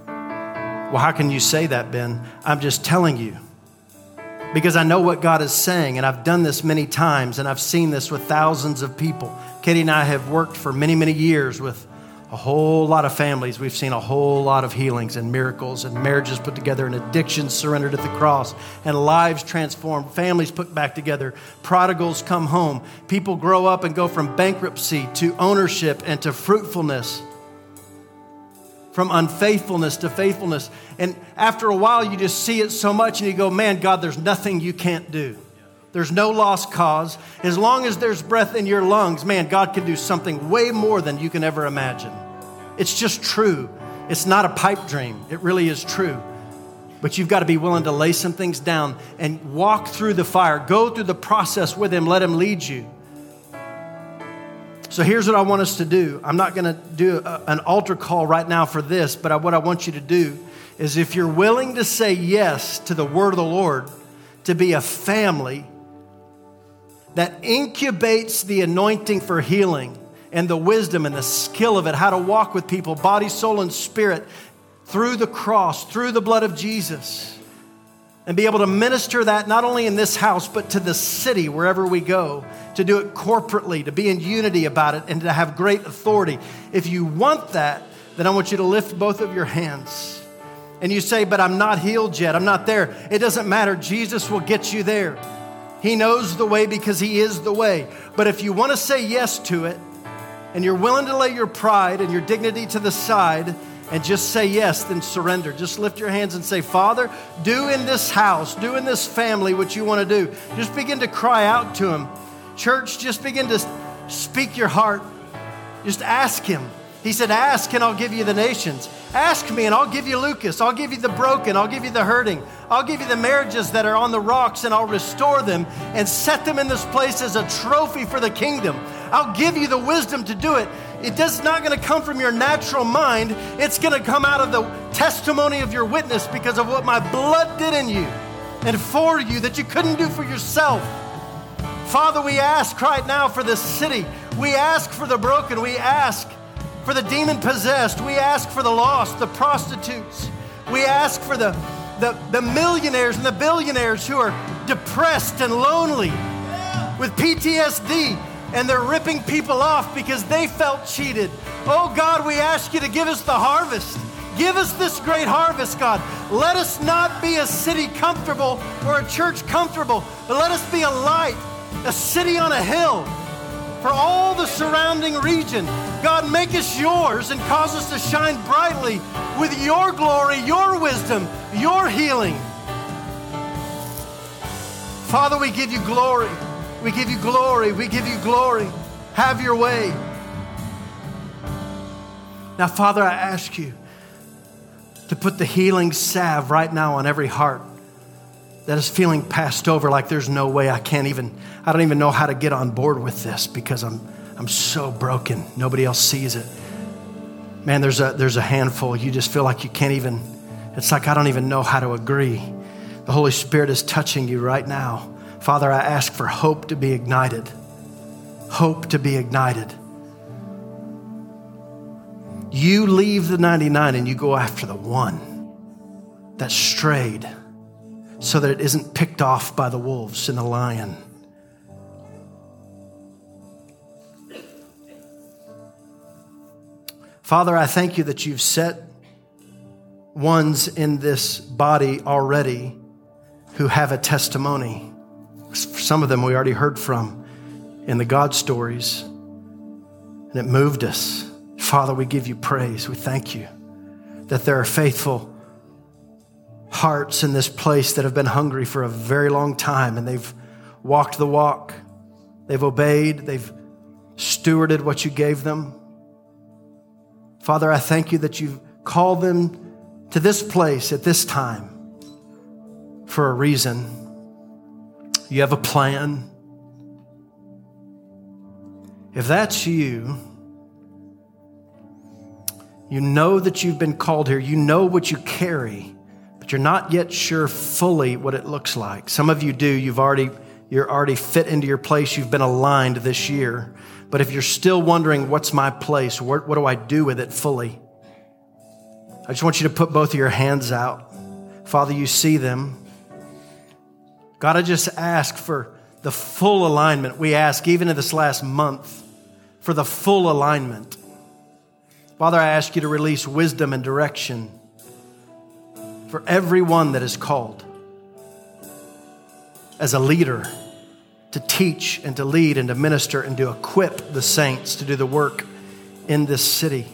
Well, how can you say that, Ben? I'm just telling you because I know what God is saying, and I've done this many times, and I've seen this with thousands of people. Katie and I have worked for many, many years with a whole lot of families. We've seen a whole lot of healings and miracles and marriages put together and addictions surrendered at the cross and lives transformed, families put back together, prodigals come home, people grow up and go from bankruptcy to ownership and to fruitfulness. From unfaithfulness to faithfulness. And after a while, you just see it so much and you go, man, God, there's nothing you can't do. There's no lost cause. As long as there's breath in your lungs, man, God can do something way more than you can ever imagine. It's just true. It's not a pipe dream. It really is true. But you've got to be willing to lay some things down and walk through the fire. Go through the process with Him. Let Him lead you. So here's what I want us to do. I'm not going to do a, an altar call right now for this, but I, what I want you to do is if you're willing to say yes to the word of the Lord, to be a family that incubates the anointing for healing and the wisdom and the skill of it, how to walk with people, body, soul, and spirit, through the cross, through the blood of Jesus, and be able to minister that not only in this house, but to the city, wherever we go, to do it corporately, to be in unity about it, and to have great authority. If you want that, then I want you to lift both of your hands. And you say, but I'm not healed yet. I'm not there. It doesn't matter. Jesus will get you there. He knows the way because He is the way. But if you want to say yes to it, and you're willing to lay your pride and your dignity to the side, and just say yes, then surrender. Just lift your hands and say, Father, do in this house, do in this family what you want to do. Just begin to cry out to Him. Church, just begin to speak your heart. Just ask Him. He said, ask and I'll give you the nations. Ask me and I'll give you Lucas. I'll give you the broken. I'll give you the hurting. I'll give you the marriages that are on the rocks, and I'll restore them and set them in this place as a trophy for the kingdom. I'll give you the wisdom to do it. It does not going to come from your natural mind. It's going to come out of the testimony of your witness because of what my blood did in you and for you that you couldn't do for yourself. Father, we ask right now for this city. We ask for the broken. We ask for the demon-possessed. We ask for the lost, the prostitutes. We ask for the, the, the millionaires and the billionaires who are depressed and lonely with P T S D. And they're ripping people off because they felt cheated. Oh God, we ask you to give us the harvest. Give us this great harvest, God. Let us not be a city comfortable or a church comfortable, but let us be a light, a city on a hill for all the surrounding region. God, make us yours and cause us to shine brightly with your glory, your wisdom, your healing. Father, we give you glory. We give you glory. We give you glory. Have your way. Now, Father, I ask you to put the healing salve right now on every heart that is feeling passed over like there's no way I can't even, I don't even know how to get on board with this because I'm I'm so broken. Nobody else sees it. Man, there's a, there's a handful. You just feel like you can't even, it's like I don't even know how to agree. The Holy Spirit is touching you right now. Father, I ask for hope to be ignited. Hope to be ignited. You leave the ninety-nine and you go after the one that strayed so that it isn't picked off by the wolves and the lion. Father, I thank you that you've set ones in this body already who have a testimony. Some of them we already heard from in the God stories, and it moved us. Father, we give you praise. We thank you that there are faithful hearts in this place that have been hungry for a very long time, and they've walked the walk. They've obeyed. They've stewarded what you gave them. Father, I thank you that you've called them to this place at this time for a reason. You have a plan. If that's you, you know that you've been called here. You know what you carry, but you're not yet sure fully what it looks like. Some of you do. You've already, you're already fit into your place. You've been aligned this year. But if you're still wondering, what's my place? What, what do I do with it fully? I just want you to put both of your hands out. Father, you see them. God, I just ask for the full alignment. We ask, even in this last month, for the full alignment. Father, I ask you to release wisdom and direction for everyone that is called as a leader to teach and to lead and to minister and to equip the saints to do the work in this city.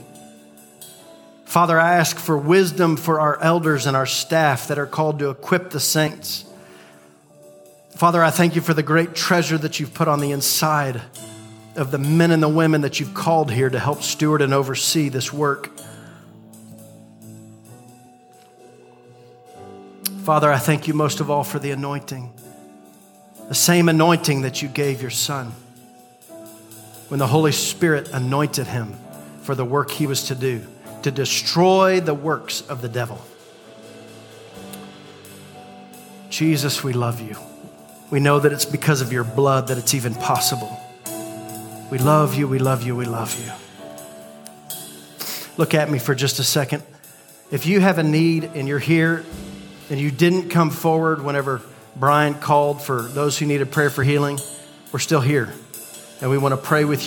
Father, I ask for wisdom for our elders and our staff that are called to equip the saints. Father, I thank you for the great treasure that you've put on the inside of the men and the women that you've called here to help steward and oversee this work. Father, I thank you most of all for the anointing, the same anointing that you gave your son when the Holy Spirit anointed him for the work he was to do, to destroy the works of the devil. Jesus, we love you. We know that it's because of your blood that it's even possible. We love you, we love you, we love you. Look at me for just a second. If you have a need and you're here and you didn't come forward whenever Brian called for those who needed prayer for healing, we're still here and we want to pray with you.